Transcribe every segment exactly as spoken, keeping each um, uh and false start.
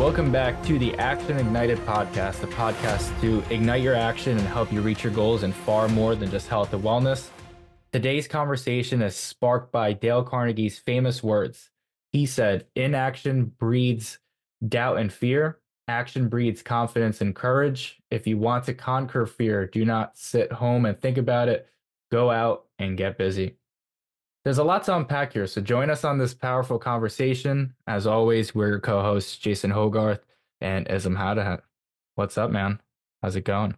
Welcome back to the Action Ignited podcast, the podcast to ignite your action and help you reach your goals in far more than just health and wellness. Today's conversation is sparked by Dale Carnegie's famous words. He said, "Inaction breeds doubt and fear. Action breeds confidence and courage. If you want to conquer fear, do not sit home and think about it. Go out and get busy." There's a lot to unpack here, so join us on this powerful conversation. As always, we're your co-hosts, Jason Hogarth and Ism Hadahat. What's up, man? How's it going?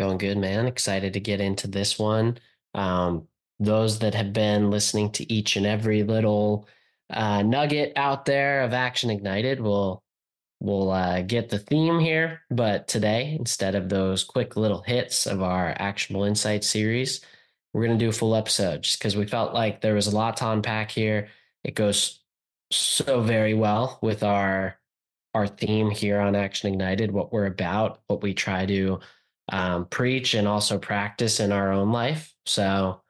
Going good, man. Excited to get into this one. Um, those that have been listening to each and every little uh, nugget out there of Action Ignited will will uh, get the theme here. But today, instead of those quick little hits of our Actionable Insights series, we're going to do a full episode just because we felt like there was a lot to unpack here. It goes so very well with our our theme here on Action Ignited, what we're about, what we try to um, preach and also practice in our own life. So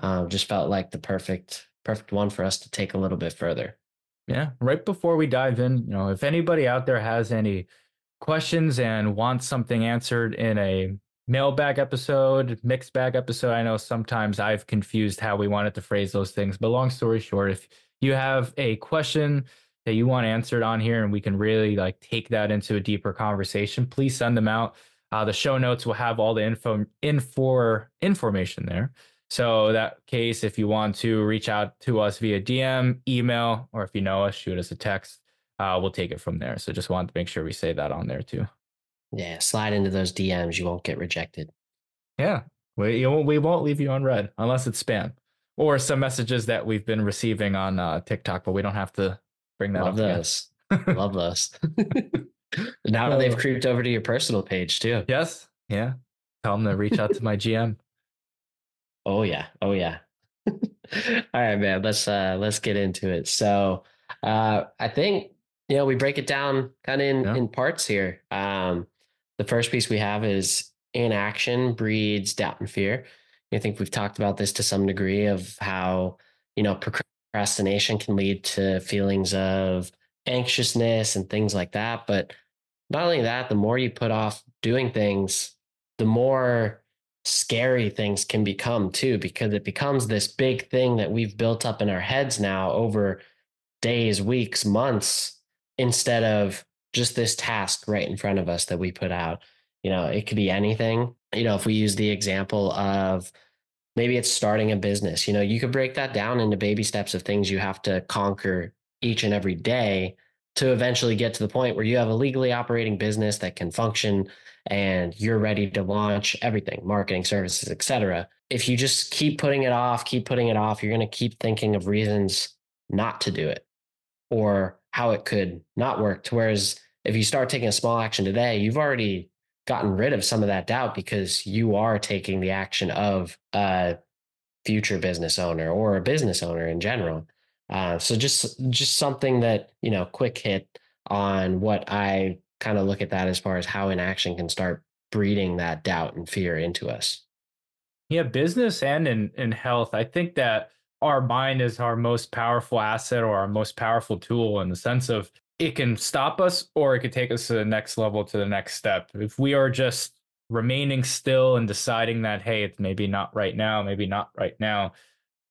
um, just felt like the perfect, perfect one for us to take a little bit further. Yeah. Right before we dive in, you know, if anybody out there has any questions and wants something answered in a mailbag episode, mixed bag episode. I know sometimes I've confused how we wanted to phrase those things, but long story short, if you have a question that you want answered on here and we can really like take that into a deeper conversation, please send them out. Uh, the show notes will have all the info, info information there. So in that case, if you want to reach out to us via D M, email, or if you know us, shoot us a text. Uh, we'll take it from there. So just wanted to make sure we say that on there too. Yeah, slide into those D Ms. You won't get rejected. Yeah, we you won't, we won't leave you unread unless it's spam or some messages that we've been receiving on uh, TikTok, but we don't have to bring that Love up. Those. Love those. Now that they've creeped over to your personal page too. Yes. Yeah. Tell them to reach out to my G M. Oh, yeah. Oh, yeah. All right, man. Let's uh, let's get into it. So uh, I think, you know, we break it down kind of in, yeah. in parts here. Um The first piece we have is inaction breeds doubt and fear. I think we've talked about this to some degree of how, you know, procrastination can lead to feelings of anxiousness and things like that. But not only that, the more you put off doing things, the more scary things can become too, because it becomes this big thing that we've built up in our heads now over days, weeks, months, instead of just this task right in front of us that we put out. You know, it could be anything. You know, if we use the example of maybe it's starting a business, you know, you could break that down into baby steps of things you have to conquer each and every day to eventually get to the point where you have a legally operating business that can function and you're ready to launch everything, marketing services, et cetera. If you just keep putting it off, keep putting it off, you're going to keep thinking of reasons not to do it or how it could not work. Whereas if you start taking a small action today, you've already gotten rid of some of that doubt because you are taking the action of a future business owner or a business owner in general. Uh, so just, just something that, you know, quick hit on what I kind of look at that as far as how inaction can start breeding that doubt and fear into us. Yeah. Business and in, in health. I think that our mind is our most powerful asset or our most powerful tool in the sense of it can stop us or it could take us to the next level, to the next step. If we are just remaining still and deciding that, hey, it's maybe not right now, maybe not right now,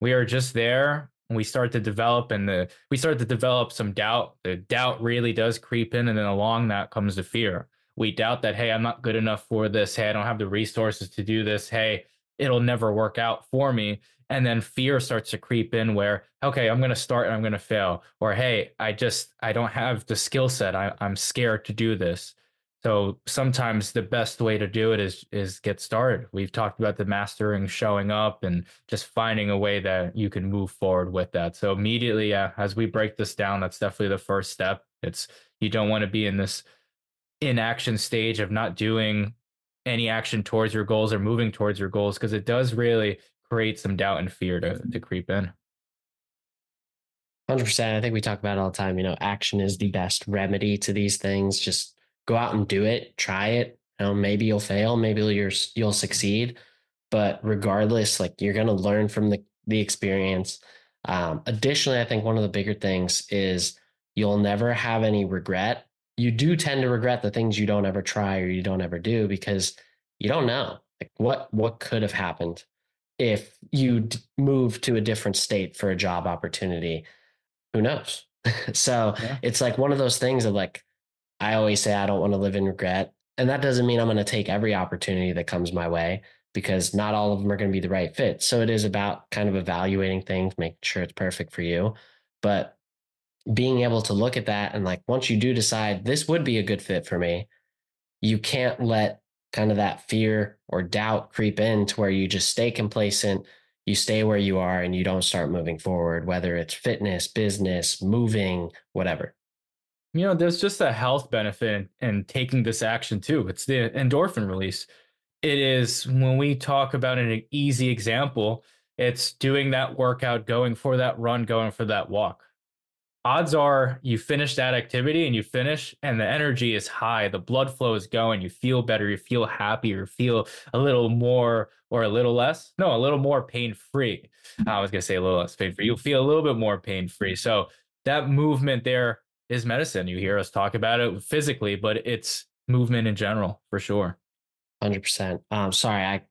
we are just there and we start to develop and the, we start to develop some doubt. The doubt really does creep in. And then along that comes the fear. We doubt that, hey, I'm not good enough for this. Hey, I don't have the resources to do this. Hey, it'll never work out for me. And then fear starts to creep in where, okay, I'm going to start and I'm going to fail. Or, hey, I just, I don't have the skill set. I, I'm scared to do this. So sometimes the best way to do it is, is get started. We've talked about the mastering, showing up and just finding a way that you can move forward with that. So immediately, yeah, as we break this down, that's definitely the first step. It's, you don't want to be in this inaction stage of not doing any action towards your goals or moving towards your goals, because it does really create some doubt and fear to, to creep in. one hundred percent. I think we talk about it all the time. You know, action is the best remedy to these things. Just go out and do it, try it. You know, maybe you'll fail, maybe you'll, you'll succeed. But regardless, like you're going to learn from the, the experience. Um, additionally, I think one of the bigger things is you'll never have any regret you do tend to regret the things you don't ever try or you don't ever do, because you don't know like what, what could have happened if you d- moved to a different state for a job opportunity. Who knows? So yeah. It's like one of those things of like, I always say, I don't want to live in regret. And that doesn't mean I'm going to take every opportunity that comes my way, because not all of them are going to be the right fit. So it is about kind of evaluating things, making sure it's perfect for you. But being able to look at that and like, once you do decide this would be a good fit for me, you can't let kind of that fear or doubt creep in to where you just stay complacent, you stay where you are, and you don't start moving forward, whether it's fitness, business, moving, whatever. You know, there's just a health benefit in taking this action too. It's the endorphin release. It is, when we talk about an easy example, it's doing that workout, going for that run, going for that walk. Odds are you finish that activity and you finish and the energy is high. The blood flow is going. You feel better. You feel happier, feel a little more or a little less. No, a little more pain free. I was going to say a little less pain free. You'll feel a little bit more pain free. So that movement there is medicine. You hear us talk about it physically, but it's movement in general for sure. one hundred percent. Um, sorry, I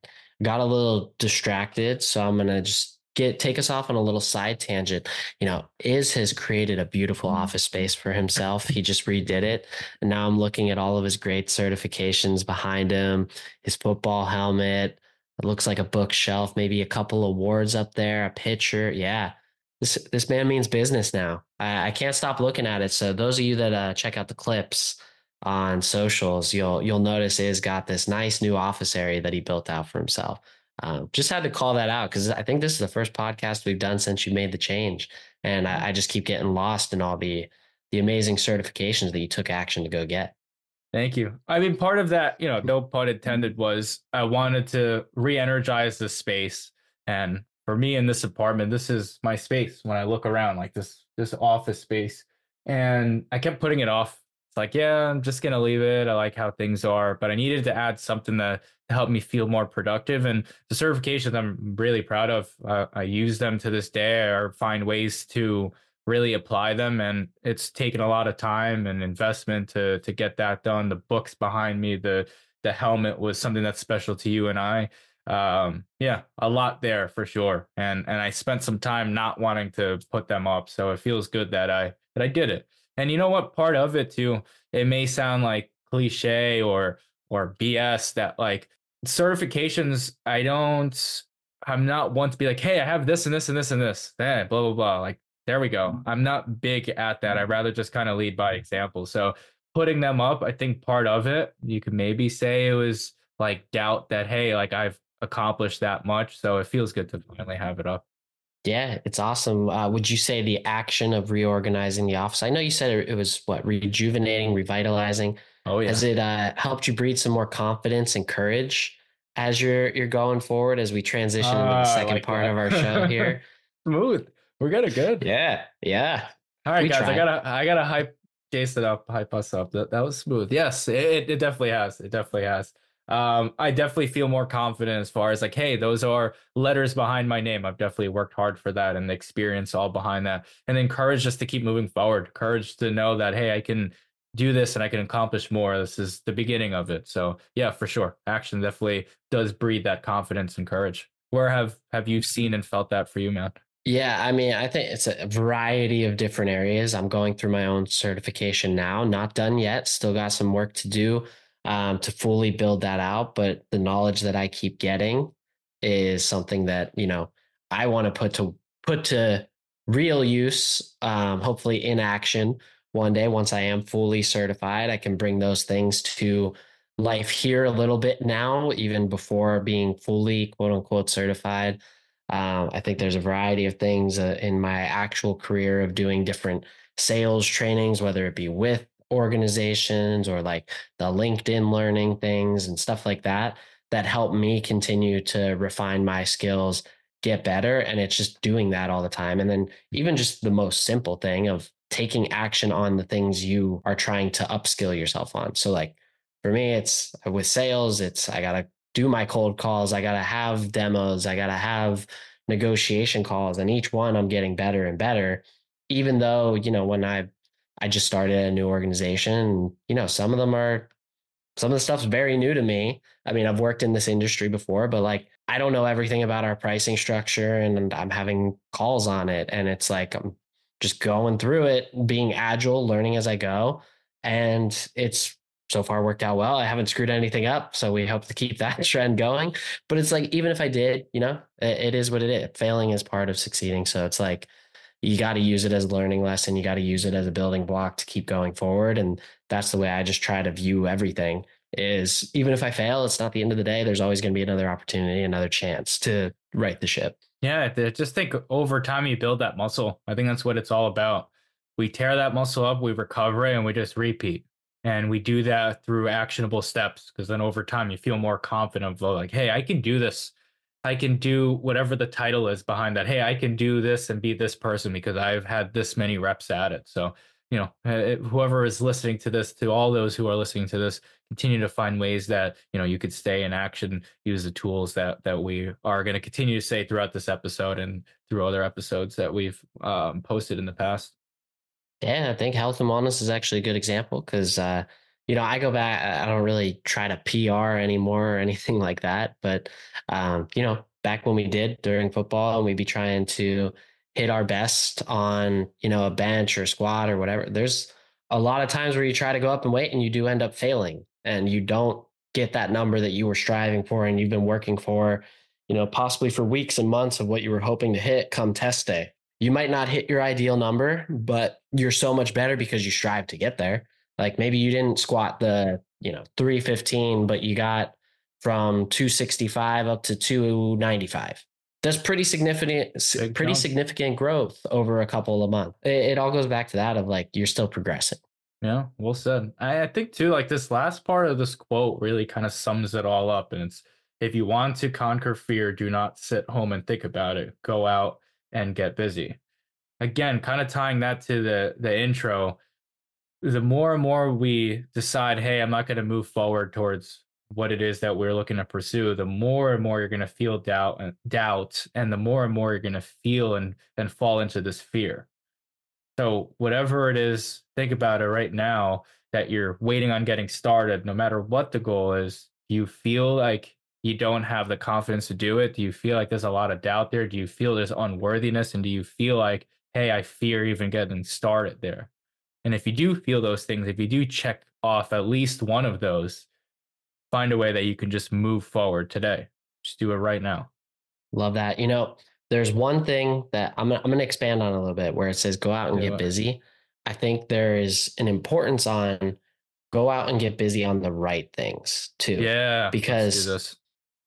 got a little distracted. So I'm going to just Get take us off on a little side tangent. You know, Iz has created a beautiful office space for himself. He just redid it. And now I'm looking at all of his great certifications behind him, his football helmet. It looks like a bookshelf, maybe a couple awards up there, a picture. Yeah, this this man means business now. I, I can't stop looking at it. So those of you that uh, check out the clips on socials, you'll you'll notice Iz got this nice new office area that he built out for himself. Uh, just had to call that out because I think this is the first podcast we've done since you made the change. And I, I just keep getting lost in all the the amazing certifications that you took action to go get. Thank you. I mean, part of that, you know, no pun intended, was I wanted to re-energize the space. And for me in this apartment, this is my space when I look around, like this, this office space. And I kept putting it off. It's like, yeah, I'm just going to leave it. I like how things are, but I needed to add something that to help me feel more productive. And the certifications I'm really proud of. Uh, I use them to this day or find ways to really apply them. And it's taken a lot of time and investment to to get that done. The books behind me, the the helmet was something that's special to you and I. Um, yeah, a lot there for sure. And and I spent some time not wanting to put them up. So it feels good that I that I did it. And you know what? Part of it too, it may sound like cliche or or B S that like certifications, I don't, I'm not one to be like, hey, I have this and this and this and this, then blah, blah, blah. Like, there we go. I'm not big at that. I'd rather just kind of lead by example. So putting them up, I think part of it, you could maybe say it was like doubt that, hey, like I've accomplished that much. So it feels good to finally have it up. Yeah, it's awesome. Uh, would you say the action of reorganizing the office? I know you said it was what, rejuvenating, revitalizing. Oh yeah. Has it uh, helped you breathe some more confidence and courage as you're you're going forward as we transition uh, into the second like part that. of our show here? Smooth. We're getting good. Yeah, yeah. All right, we guys. Tried. I gotta I gotta hype Jason up, hype us up. That that was smooth. Yes, it it definitely has. It definitely has. Um, I definitely feel more confident as far as like, hey, those are letters behind my name. I've definitely worked hard for that and the experience all behind that. And then courage just to keep moving forward, courage to know that, hey, I can do this and I can accomplish more. This is the beginning of it. So yeah, for sure. Action definitely does breed that confidence and courage. Where have, have you seen and felt that for you, man? Yeah, I mean, I think it's a variety of different areas. I'm going through my own certification now, not done yet. Still got some work to do. Um, to fully build that out. But the knowledge that I keep getting is something that, you know, I want to put to put to real use, um, hopefully in action one day. Once I am fully certified, I can bring those things to life here a little bit now, even before being fully quote unquote certified. Um, I think there's a variety of things uh, in my actual career of doing different sales trainings, whether it be with organizations or like the LinkedIn learning things and stuff like that, that help me continue to refine my skills, get better. And it's just doing that all the time. And then even just the most simple thing of taking action on the things you are trying to upskill yourself on. So like for me, it's with sales, it's, I got to do my cold calls. I got to have demos. I got to have negotiation calls, and each one I'm getting better and better, even though, you know, when I I just started a new organization. You know, some of them are, some of the stuff's very new to me. I mean, I've worked in this industry before, but like, I don't know everything about our pricing structure, and I'm having calls on it. And it's like, I'm just going through it, being agile, learning as I go. And it's so far worked out well. I haven't screwed anything up. So we hope to keep that trend going. But it's like, even if I did, you know, it, it is what it is. Failing is part of succeeding. So it's like, you got to use it as a learning lesson. You got to use it as a building block to keep going forward. And that's the way I just try to view everything is, even if I fail, it's not the end of the day. There's always going to be another opportunity, another chance to right the ship. Yeah. I just think over time you build that muscle. I think that's what it's all about. We tear that muscle up, we recover it, and we just repeat. And we do that through actionable steps, because then over time you feel more confident of like, hey, I can do this. I can do whatever the title is behind that. Hey, I can do this and be this person because I've had this many reps at it. So, you know, it, whoever is listening to this, to all those who are listening to this, continue to find ways that, you know, you could stay in action, use the tools that that we are going to continue to say throughout this episode and through other episodes that we've um, posted in the past. Yeah, I think health and wellness is actually a good example because, uh, you know, I go back, I don't really try to P R anymore or anything like that. But, um, you know, back when we did during football and we'd be trying to hit our best on, you know, a bench or squat or whatever, there's a lot of times where you try to go up and weight and you do end up failing and you don't get that number that you were striving for and you've been working for, you know, possibly for weeks and months of what you were hoping to hit come test day. You might not hit your ideal number, but you're so much better because you strive to get there. Like maybe you didn't squat the, you know, three fifteen, but you got from two sixty-five up to two ninety-five. That's pretty significant, Big pretty jump. significant growth over a couple of months. It, it all goes back to that of like, you're still progressing. Yeah. Well said. I, I think too, like this last part of this quote really kind of sums it all up. And it's, if you want to conquer fear, do not sit home and think about it. Go out and get busy. Again, kind of tying that to the, the intro, the more and more we decide, hey, I'm not going to move forward towards what it is that we're looking to pursue, the more and more you're going to feel doubt and doubt. And the more and more you're going to feel and, and fall into this fear. So whatever it is, think about it right now that you're waiting on getting started, no matter what the goal is, do you feel like you don't have the confidence to do it? Do you feel like there's a lot of doubt there? Do you feel there's unworthiness? And do you feel like, hey, I fear even getting started there? And if you do feel those things, if you do check off at least one of those, find a way that you can just move forward today. Just do it right now. Love that. You know, there's one thing that I'm, I'm going to expand on a little bit where it says go out and get busy. I think there is an importance on go out and get busy on the right things too. Yeah. Because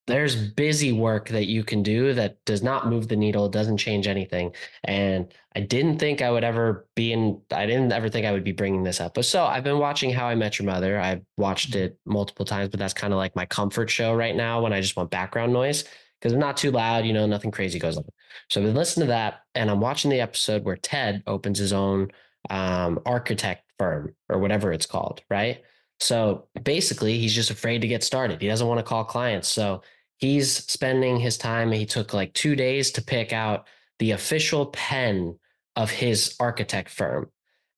there's busy work that you can do that does not move the needle, doesn't change anything. And I didn't think I would ever be in, I didn't ever think I would be bringing this up. But so I've been watching How I Met Your Mother. I've watched it multiple times, but that's kind of like my comfort show right now when I just want background noise because I'm not too loud, you know, nothing crazy goes on. So I've been listening to that and I'm watching the episode where Ted opens his own um, architect firm or whatever it's called, right? So basically he's just afraid to get started. He doesn't want to call clients. So he's spending his time. He took like two days to pick out the official pen of his architect firm.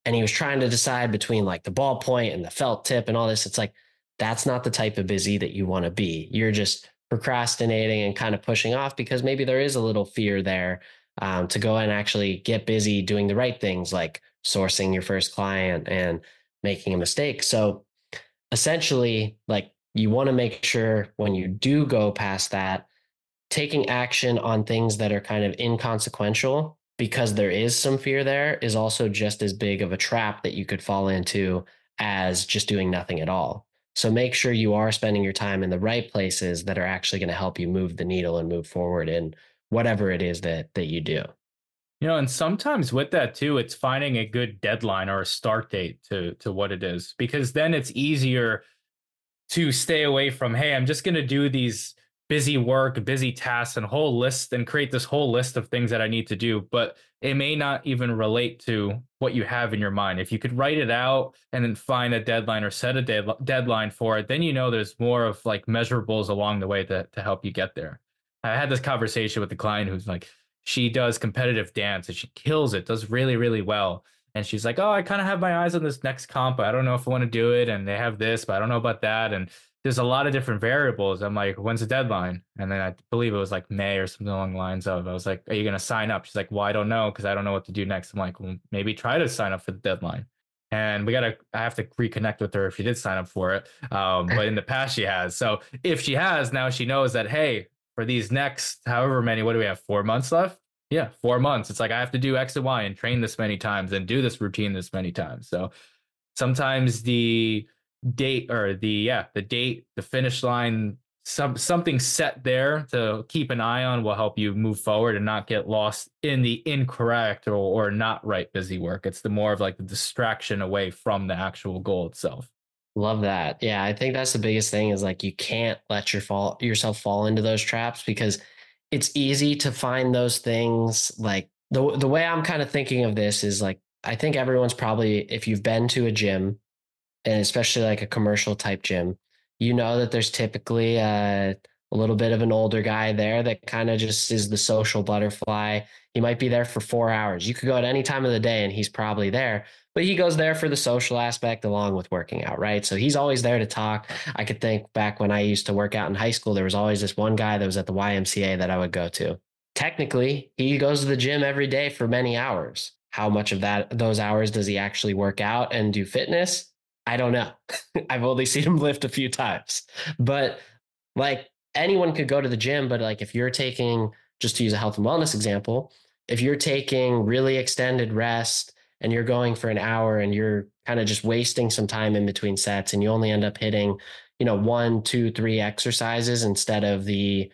And he was trying to decide between like the ballpoint and the felt tip and all this. It's like, that's not the type of busy that you want to be. You're just procrastinating and kind of pushing off because maybe there is a little fear there um, to go and actually get busy doing the right things like sourcing your first client and making a mistake. So essentially, like, you want to make sure when you do go past that, taking action on things that are kind of inconsequential because there is some fear there is also just as big of a trap that you could fall into as just doing nothing at all. So make sure you are spending your time in the right places that are actually going to help you move the needle and move forward in whatever it is that that you do. You know, and sometimes with that too, it's finding a good deadline or a start date to to what it is, because then it's easier to stay away from, hey, I'm just going to do these busy work, busy tasks and whole list and create this whole list of things that I need to do. But it may not even relate to what you have in your mind. If you could write it out and then find a deadline or set a de- deadline for it, then, you know, there's more of like measurables along the way to, to help you get there. I had this conversation with the client who's like, she does competitive dance and she kills it, does really, really well. And she's like, oh, I kind of have my eyes on this next comp, but I don't know if I want to do it. And they have this, but I don't know about that. And there's a lot of different variables. I'm like, when's the deadline? And then I believe it was like May or something along the lines of, I was like, are you going to sign up? She's like, well, I don't know, because I don't know what to do next. I'm like, well, maybe try to sign up for the deadline. And we got to, I have to reconnect with her if she did sign up for it. Um, but in the past she has. So if she has, now she knows that, hey, for these next, however many, what do we have? Four months left? Yeah, four months. It's like I have to do X and Y and train this many times and do this routine this many times. So sometimes the date or the, yeah, the date, the finish line, some something set there to keep an eye on will help you move forward and not get lost in the incorrect or, or not right busy work. It's the more of like the distraction away from the actual goal itself. Love that. Yeah, I think that's the biggest thing is like you can't let your fall, yourself fall into those traps, because it's easy to find those things. Like the the way I'm kind of thinking of this is like, I think everyone's probably, if you've been to a gym, and especially like a commercial type gym, you know that there's typically a, a little bit of an older guy there that kind of just is the social butterfly. He might be there for four hours. You could go at any time of the day and he's probably there, but he goes there for the social aspect along with working out, right? So he's always there to talk. I could think back when I used to work out in high school, there was always this one guy that was at the Y M C A that I would go to. Technically, he goes to the gym every day for many hours. How much of that, those hours does he actually work out and do fitness? I don't know. I've only seen him lift a few times, but like anyone could go to the gym. But like, if you're taking, just to use a health and wellness example, if you're taking really extended rest and you're going for an hour and you're kind of just wasting some time in between sets and you only end up hitting, you know, one, two, three exercises instead of the,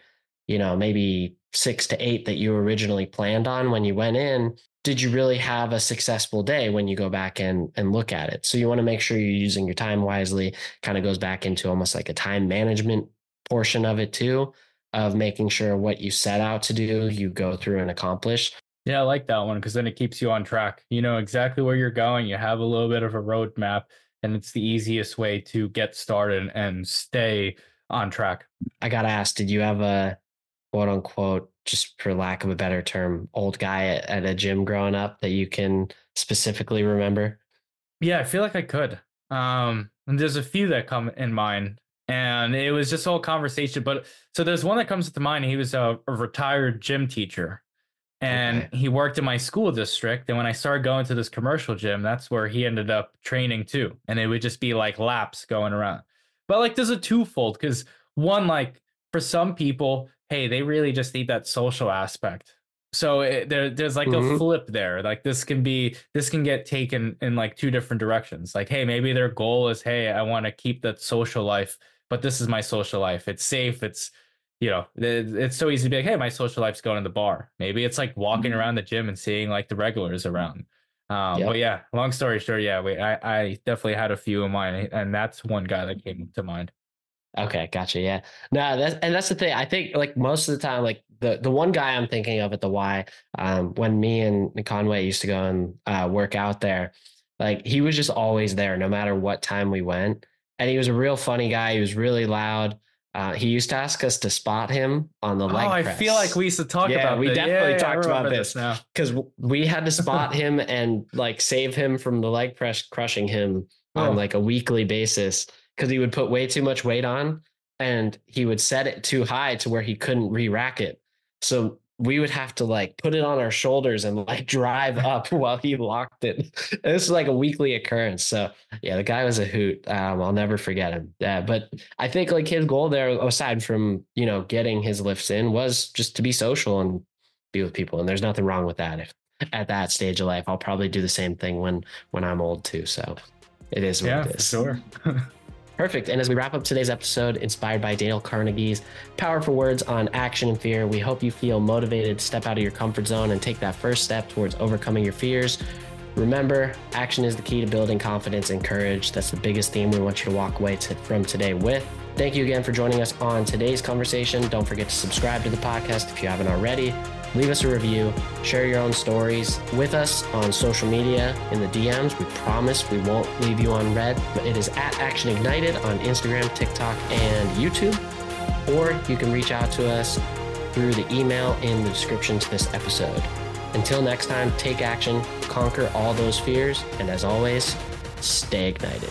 you know, maybe six to eight that you originally planned on when you went in, did you really have a successful day when you go back and, and look at it? So you want to make sure you're using your time wisely. Kind of goes back into almost like a time management portion of it too, of making sure what you set out to do, you go through and accomplish. Yeah, I like that one, because then it keeps you on track. You know exactly where you're going. You have a little bit of a roadmap, and it's the easiest way to get started and stay on track. I got to ask, did you have a quote unquote, just for lack of a better term, old guy at, at a gym growing up that you can specifically remember? Yeah, I feel like I could. Um, and there's a few that come in mind, and it was just a whole conversation. But so there's one that comes to mind. He was a, a retired gym teacher, and okay. He worked in my school district. And when I started going to this commercial gym, that's where he ended up training too. And it would just be like laps going around. But like, there's a twofold, because one, like for some people, hey, they really just need that social aspect. So it, there, there's like mm-hmm. a flip there. Like this can be, this can get taken in like two different directions. Like, hey, maybe their goal is, hey, I want to keep that social life, but this is my social life. It's safe. It's, you know, it, it's so easy to be like, hey, my social life's going to the bar. Maybe it's like walking mm-hmm. around the gym and seeing like the regulars around. Um, yep. But yeah, long story short, yeah, wait, I, I definitely had a few in mind, and that's one guy that came to mind. Okay. Gotcha. Yeah. No, that's, and that's the thing. I think like most of the time, like the, the one guy I'm thinking of at the Y, um, when me and Conway used to go and uh, work out there, like he was just always there no matter what time we went. And he was a real funny guy. He was really loud. Uh, he used to ask us to spot him on the leg. Oh, I press. feel like we used to talk yeah, about we this. definitely yeah, talked yeah, about this now, because we had to spot him and like save him from the leg press crushing him oh. on like a weekly basis, because he would put way too much weight on and he would set it too high to where he couldn't re-rack it. So we would have to like put it on our shoulders and like drive up while he locked it. This was like a weekly occurrence. So yeah, the guy was a hoot. Um, I'll never forget him. Uh, but I think like his goal there, aside from, you know, getting his lifts in, was just to be social and be with people. And there's nothing wrong with that. If, at that stage of life, I'll probably do the same thing when, when I'm old too. So it is what yeah, it is. For sure. Perfect. And as we wrap up today's episode, inspired by Dale Carnegie's powerful words on action and fear, we hope you feel motivated to step out of your comfort zone and take that first step towards overcoming your fears. Remember, action is the key to building confidence and courage. That's the biggest theme we want you to walk away to, from today with. Thank you again for joining us on today's conversation. Don't forget to subscribe to the podcast if you haven't already. Leave us a review, share your own stories with us on social media, in the D Ms. We promise we won't leave you on red. It is at Action Ignited on Instagram, TikTok, and YouTube. Or you can reach out to us through the email in the description to this episode. Until next time, take action, conquer all those fears, and as always, stay ignited.